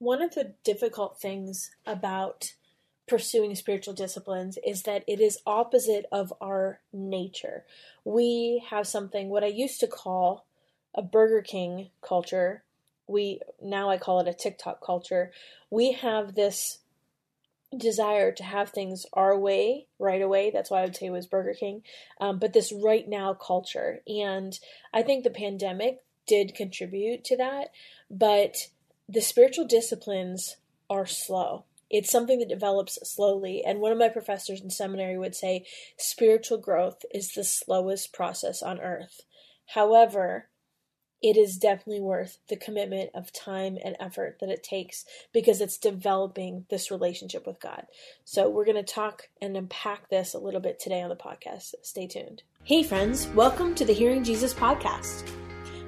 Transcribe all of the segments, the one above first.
One of the difficult things about pursuing spiritual disciplines is that it is opposite of our nature. We have something, what I used to call a Burger King culture, now I call it a TikTok culture. We have this desire to have things our way right away. That's why I would say it was Burger King. But this right now culture. And I think the pandemic did contribute to that. But the spiritual disciplines are slow. It's something that develops slowly. And one of my professors in seminary would say, spiritual growth is the slowest process on earth. However, it is definitely worth the commitment of time and effort that it takes because it's developing this relationship with God. So we're going to talk and unpack this a little bit today on the podcast. Stay tuned. Hey friends, welcome to the Hearing Jesus Podcast.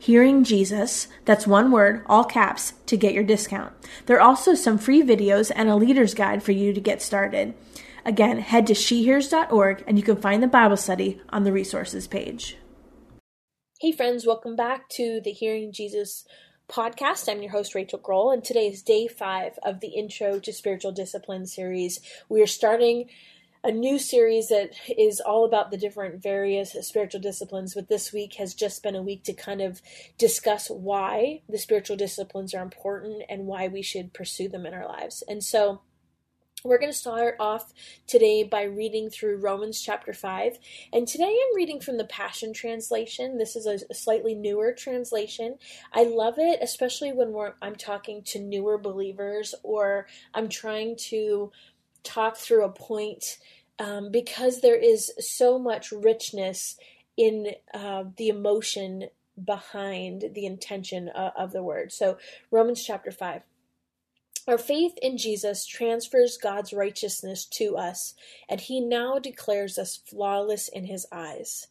Hearing Jesus, that's one word, all caps, to get your discount. There are also some free videos and a leader's guide for you to get started. Again, head to shehears.org and you can find the Bible study on the resources page. Hey friends, welcome back to the Hearing Jesus Podcast. I'm your host, Rachael Groll, and today is day 5 of the Intro to Spiritual Discipline series. We are starting a new series that is all about the different various spiritual disciplines, but this week has just been a week to kind of discuss why the spiritual disciplines are important and why we should pursue them in our lives. And so we're going to start off today by reading through Romans chapter 5. And today I'm reading from the Passion Translation. This is a slightly newer translation. I love it, especially when I'm talking to newer believers or I'm trying to talk through a point because there is so much richness in the emotion behind the intention of the word. So Romans chapter 5. Our faith in Jesus transfers God's righteousness to us, and He now declares us flawless in His eyes.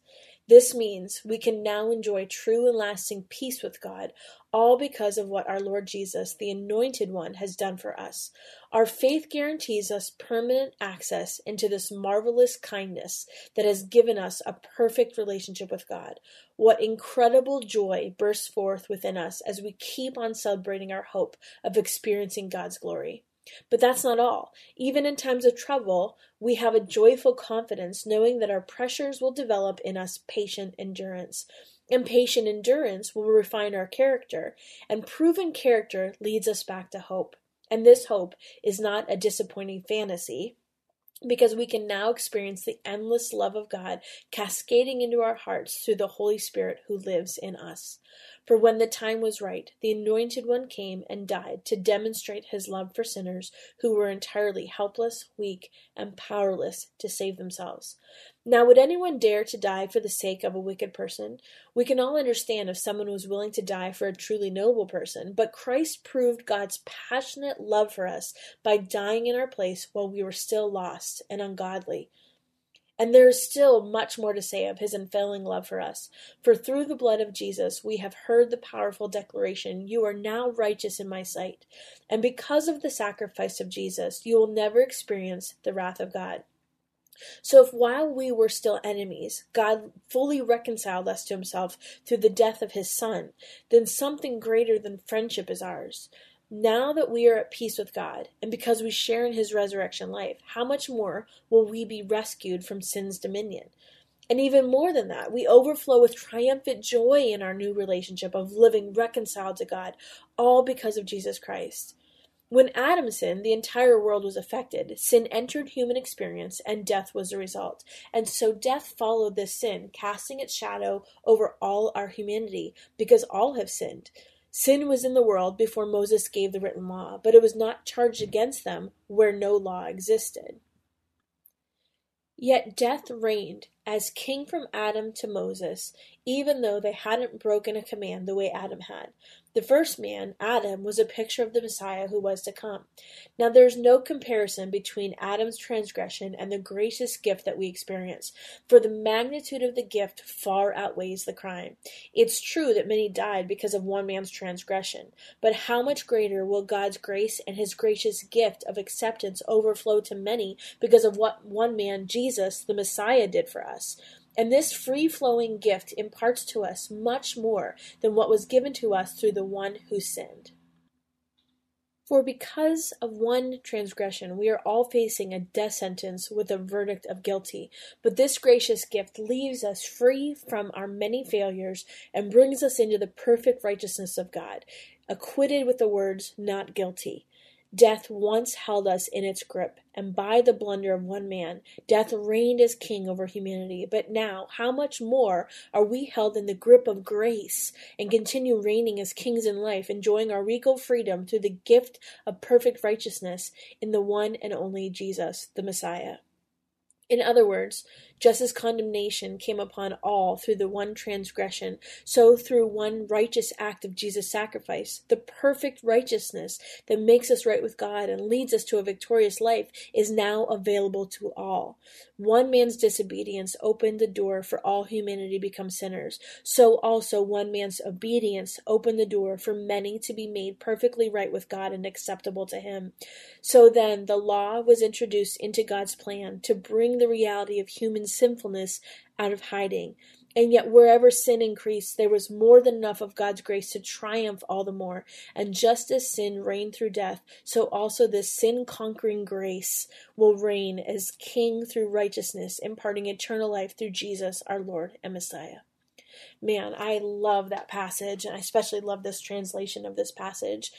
This means we can now enjoy true and lasting peace with God, all because of what our Lord Jesus, the Anointed One, has done for us. Our faith guarantees us permanent access into this marvelous kindness that has given us a perfect relationship with God. What incredible joy bursts forth within us as we keep on celebrating our hope of experiencing God's glory. But that's not all. Even in times of trouble, we have a joyful confidence knowing that our pressures will develop in us patient endurance. And patient endurance will refine our character, and proven character leads us back to hope. And this hope is not a disappointing fantasy, because we can now experience the endless love of God cascading into our hearts through the Holy Spirit who lives in us. For when the time was right, the Anointed One came and died to demonstrate his love for sinners who were entirely helpless, weak, and powerless to save themselves. Now, would anyone dare to die for the sake of a wicked person? We can all understand if someone was willing to die for a truly noble person, but Christ proved God's passionate love for us by dying in our place while we were still lost and ungodly. And there is still much more to say of his unfailing love for us. For through the blood of Jesus, we have heard the powerful declaration, "You are now righteous in my sight." And because of the sacrifice of Jesus, you will never experience the wrath of God. So if while we were still enemies, God fully reconciled us to himself through the death of his son, then something greater than friendship is ours. Now that we are at peace with God, and because we share in his resurrection life, how much more will we be rescued from sin's dominion? And even more than that, we overflow with triumphant joy in our new relationship of living reconciled to God, all because of Jesus Christ. When Adam sinned, the entire world was affected. Sin entered human experience, and death was the result. And so death followed this sin, casting its shadow over all our humanity, because all have sinned. Sin was in the world before Moses gave the written law, but it was not charged against them where no law existed. Yet death reigned as king from Adam to Moses, even though they hadn't broken a command the way Adam had. The first man, Adam, was a picture of the Messiah who was to come. Now, there's no comparison between Adam's transgression and the gracious gift that we experience, for the magnitude of the gift far outweighs the crime. It's true that many died because of one man's transgression, but how much greater will God's grace and his gracious gift of acceptance overflow to many because of what one man, Jesus, the Messiah, did for us? And this free-flowing gift imparts to us much more than what was given to us through the one who sinned. For because of one transgression, we are all facing a death sentence with a verdict of guilty. But this gracious gift leaves us free from our many failures and brings us into the perfect righteousness of God, acquitted with the words, "not guilty." Death once held us in its grip, and by the blunder of one man, death reigned as king over humanity. But now, how much more are we held in the grip of grace and continue reigning as kings in life, enjoying our regal freedom through the gift of perfect righteousness in the one and only Jesus, the Messiah. In other words, just as condemnation came upon all through the one transgression, so through one righteous act of Jesus' sacrifice, the perfect righteousness that makes us right with God and leads us to a victorious life is now available to all. One man's disobedience opened the door for all humanity to become sinners. So also one man's obedience opened the door for many to be made perfectly right with God and acceptable to him. So then the law was introduced into God's plan to bring the reality of human sinfulness out of hiding. And yet wherever sin increased, there was more than enough of God's grace to triumph all the more. And just as sin reigned through death, so also this sin-conquering grace will reign as king through righteousness, imparting eternal life through Jesus, our Lord and Messiah. Man, I love that passage, and I especially love this translation of this passage.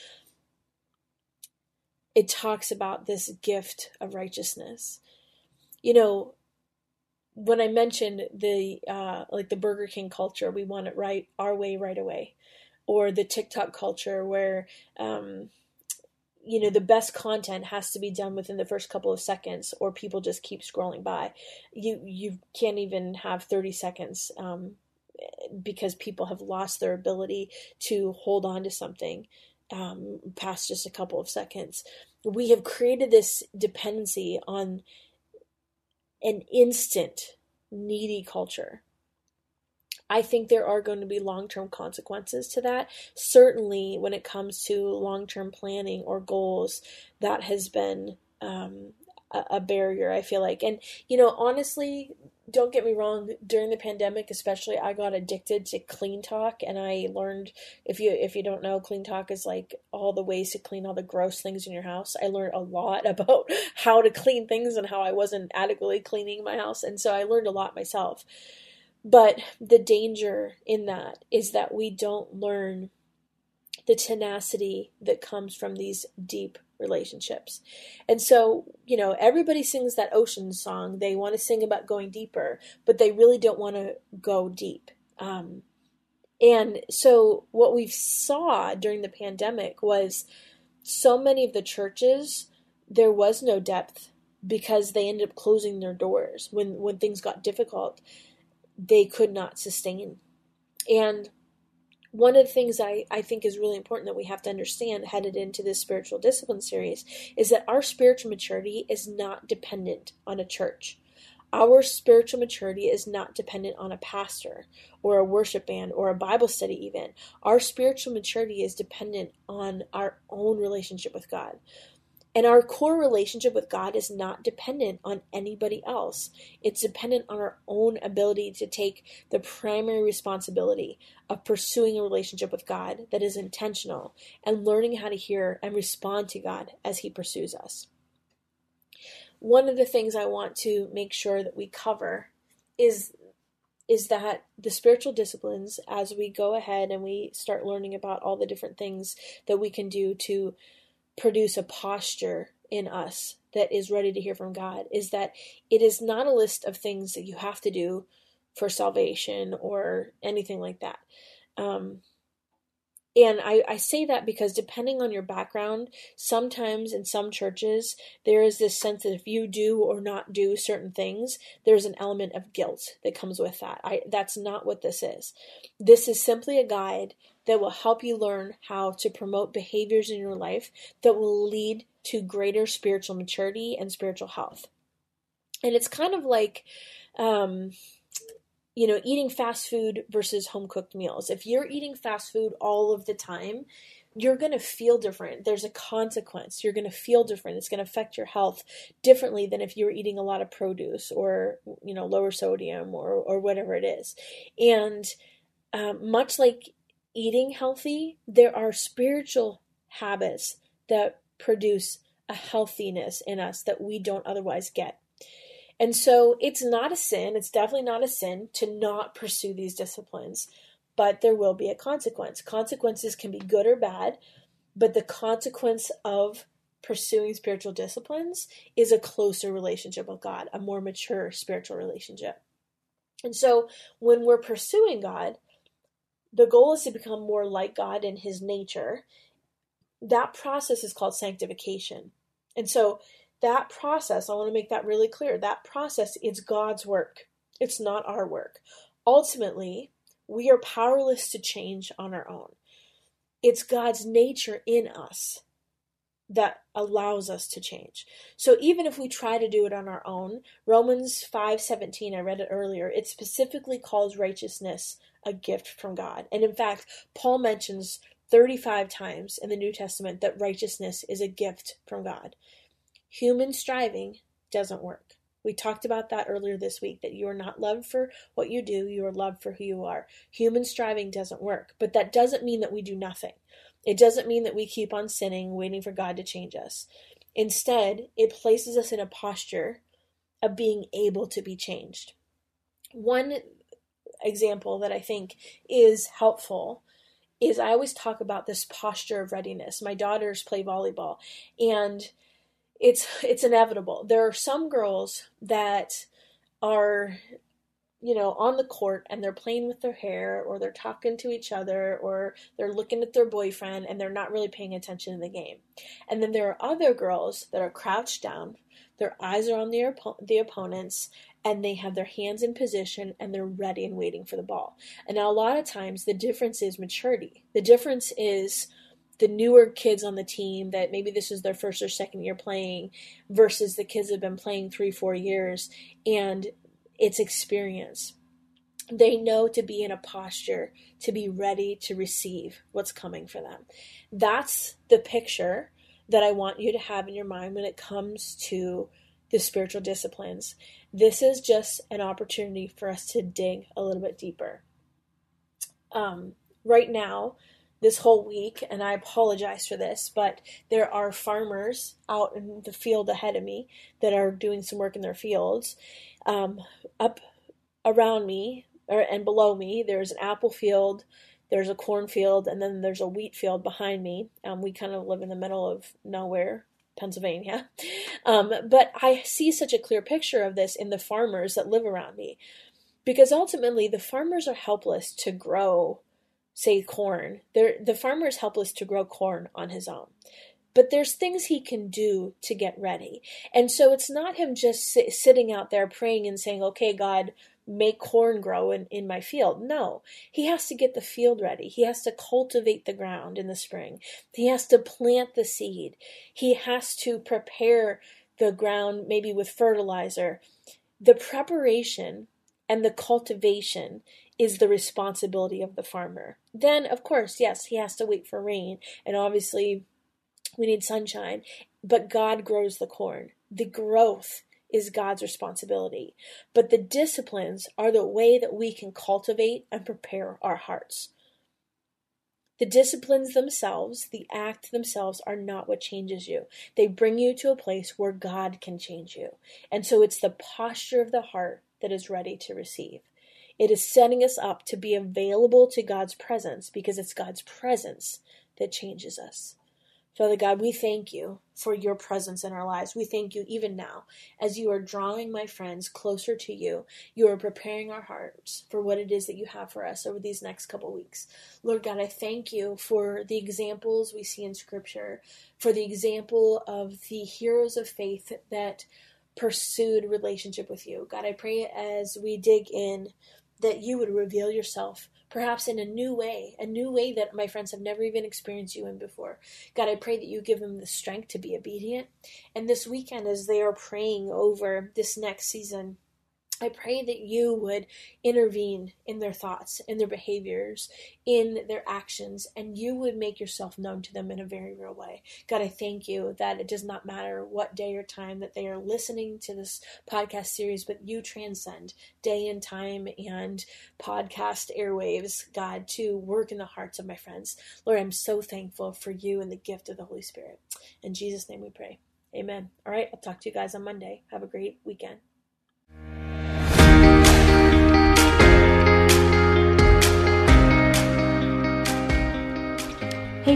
It talks about this gift of righteousness. You know, when I mentioned the Burger King culture, we want it right, our way, right away, or the TikTok culture where, the best content has to be done within the first couple of seconds, or people just keep scrolling by. You can't even have 30 seconds, because people have lost their ability to hold on to something, past just a couple of seconds. We have created this dependency on an instant needy culture. I think there are going to be long-term consequences to that. Certainly when it comes to long-term planning or goals, that has been a barrier, I feel like. And, honestly, don't get me wrong, during the pandemic especially, I got addicted to clean talk, and I learned, if you don't know, clean talk is like all the ways to clean all the gross things in your house. I learned a lot about how to clean things and how I wasn't adequately cleaning my house, and so I learned a lot myself. But the danger in that is that we don't learn the tenacity that comes from these deep relationships. And so, everybody sings that ocean song. They want to sing about going deeper, but they really don't want to go deep. And so what we saw during the pandemic was so many of the churches, there was no depth because they ended up closing their doors. When things got difficult, they could not sustain. And one of the things I think is really important that we have to understand headed into this spiritual discipline series is that our spiritual maturity is not dependent on a church. Our spiritual maturity is not dependent on a pastor or a worship band or a Bible study even. Our spiritual maturity is dependent on our own relationship with God. And our core relationship with God is not dependent on anybody else. It's dependent on our own ability to take the primary responsibility of pursuing a relationship with God that is intentional and learning how to hear and respond to God as He pursues us. One of the things I want to make sure that we cover is that the spiritual disciplines, as we go ahead and we start learning about all the different things that we can do to produce a posture in us that is ready to hear from God, is that it is not a list of things that you have to do for salvation or anything like that. And I say that because depending on your background, sometimes in some churches, there is this sense that if you do or not do certain things, there's an element of guilt that comes with that. That's not what this is. This is simply a guide that will help you learn how to promote behaviors in your life that will lead to greater spiritual maturity and spiritual health. And it's kind of like, eating fast food versus home-cooked meals. If you're eating fast food all of the time, you're going to feel different. There's a consequence. You're going to feel different. It's going to affect your health differently than if you were eating a lot of produce or, lower sodium or whatever it is. And much like eating healthy, there are spiritual habits that produce a healthiness in us that we don't otherwise get. And so it's not a sin, it's definitely not a sin to not pursue these disciplines, but there will be a consequence. Consequences can be good or bad, but the consequence of pursuing spiritual disciplines is a closer relationship with God, a more mature spiritual relationship. And so when we're pursuing God, the goal is to become more like God in His nature. That process is called sanctification. And so that process, I want to make that really clear, that process is God's work. It's not our work. Ultimately, we are powerless to change on our own. It's God's nature in us that allows us to change. So even if we try to do it on our own, Romans 5:17, I read it earlier, it specifically calls righteousness a gift from God. And in fact, Paul mentions 35 times in the New Testament that righteousness is a gift from God. Human striving doesn't work. We talked about that earlier this week, that you are not loved for what you do, you are loved for who you are. Human striving doesn't work, but that doesn't mean that we do nothing. It doesn't mean that we keep on sinning, waiting for God to change us. Instead, it places us in a posture of being able to be changed. One example that I think is helpful is I always talk about this posture of readiness. My daughters play volleyball, and it's inevitable. There are some girls that are, on the court and they're playing with their hair or they're talking to each other or they're looking at their boyfriend and they're not really paying attention to the game. And then there are other girls that are crouched down, their eyes are on the opponents, and they have their hands in position and they're ready and waiting for the ball. And now a lot of times the difference is maturity. The difference is the newer kids on the team that maybe this is their first or second year playing versus the kids that have been playing 3-4 years, and it's experience. They know to be in a posture to be ready to receive what's coming for them. That's the picture that I want you to have in your mind when it comes to the spiritual disciplines. This is just an opportunity for us to dig a little bit deeper. Right now, this whole week, and I apologize for this, but there are farmers out in the field ahead of me that are doing some work in their fields. Up around me and below me, there's an apple field, there's a cornfield, and then there's a wheat field behind me. We kind of live in the middle of nowhere, Pennsylvania. But I see such a clear picture of this in the farmers that live around me, because ultimately the farmers are helpless to grow say, corn. The farmer is helpless to grow corn on his own. But there's things he can do to get ready. And so it's not him just sitting out there praying and saying, okay, God, make corn grow in my field. No, he has to get the field ready. He has to cultivate the ground in the spring. He has to plant the seed. He has to prepare the ground maybe with fertilizer. The preparation and the cultivation is the responsibility of the farmer. Then, of course, yes, he has to wait for rain. And obviously, we need sunshine. But God grows the corn. The growth is God's responsibility. But the disciplines are the way that we can cultivate and prepare our hearts. The disciplines themselves, the acts themselves, are not what changes you. They bring you to a place where God can change you. And so it's the posture of the heart that is ready to receive. It is setting us up to be available to God's presence, because it's God's presence that changes us. Father God, we thank you for your presence in our lives. We thank you even now as you are drawing my friends closer to you. You are preparing our hearts for what it is that you have for us over these next couple weeks. Lord God, I thank you for the examples we see in Scripture, for the example of the heroes of faith that pursued relationship with you. God, I pray as we dig in that you would reveal yourself perhaps in a new way that my friends have never even experienced you in before. God, I pray that you give them the strength to be obedient. And this weekend, as they are praying over this next season, I pray that you would intervene in their thoughts, in their behaviors, in their actions, and you would make yourself known to them in a very real way. God, I thank you that it does not matter what day or time that they are listening to this podcast series, but you transcend day and time and podcast airwaves, God, to work in the hearts of my friends. Lord, I'm so thankful for you and the gift of the Holy Spirit. In Jesus' name we pray. Amen. All right, I'll talk to you guys on Monday. Have a great weekend. Hey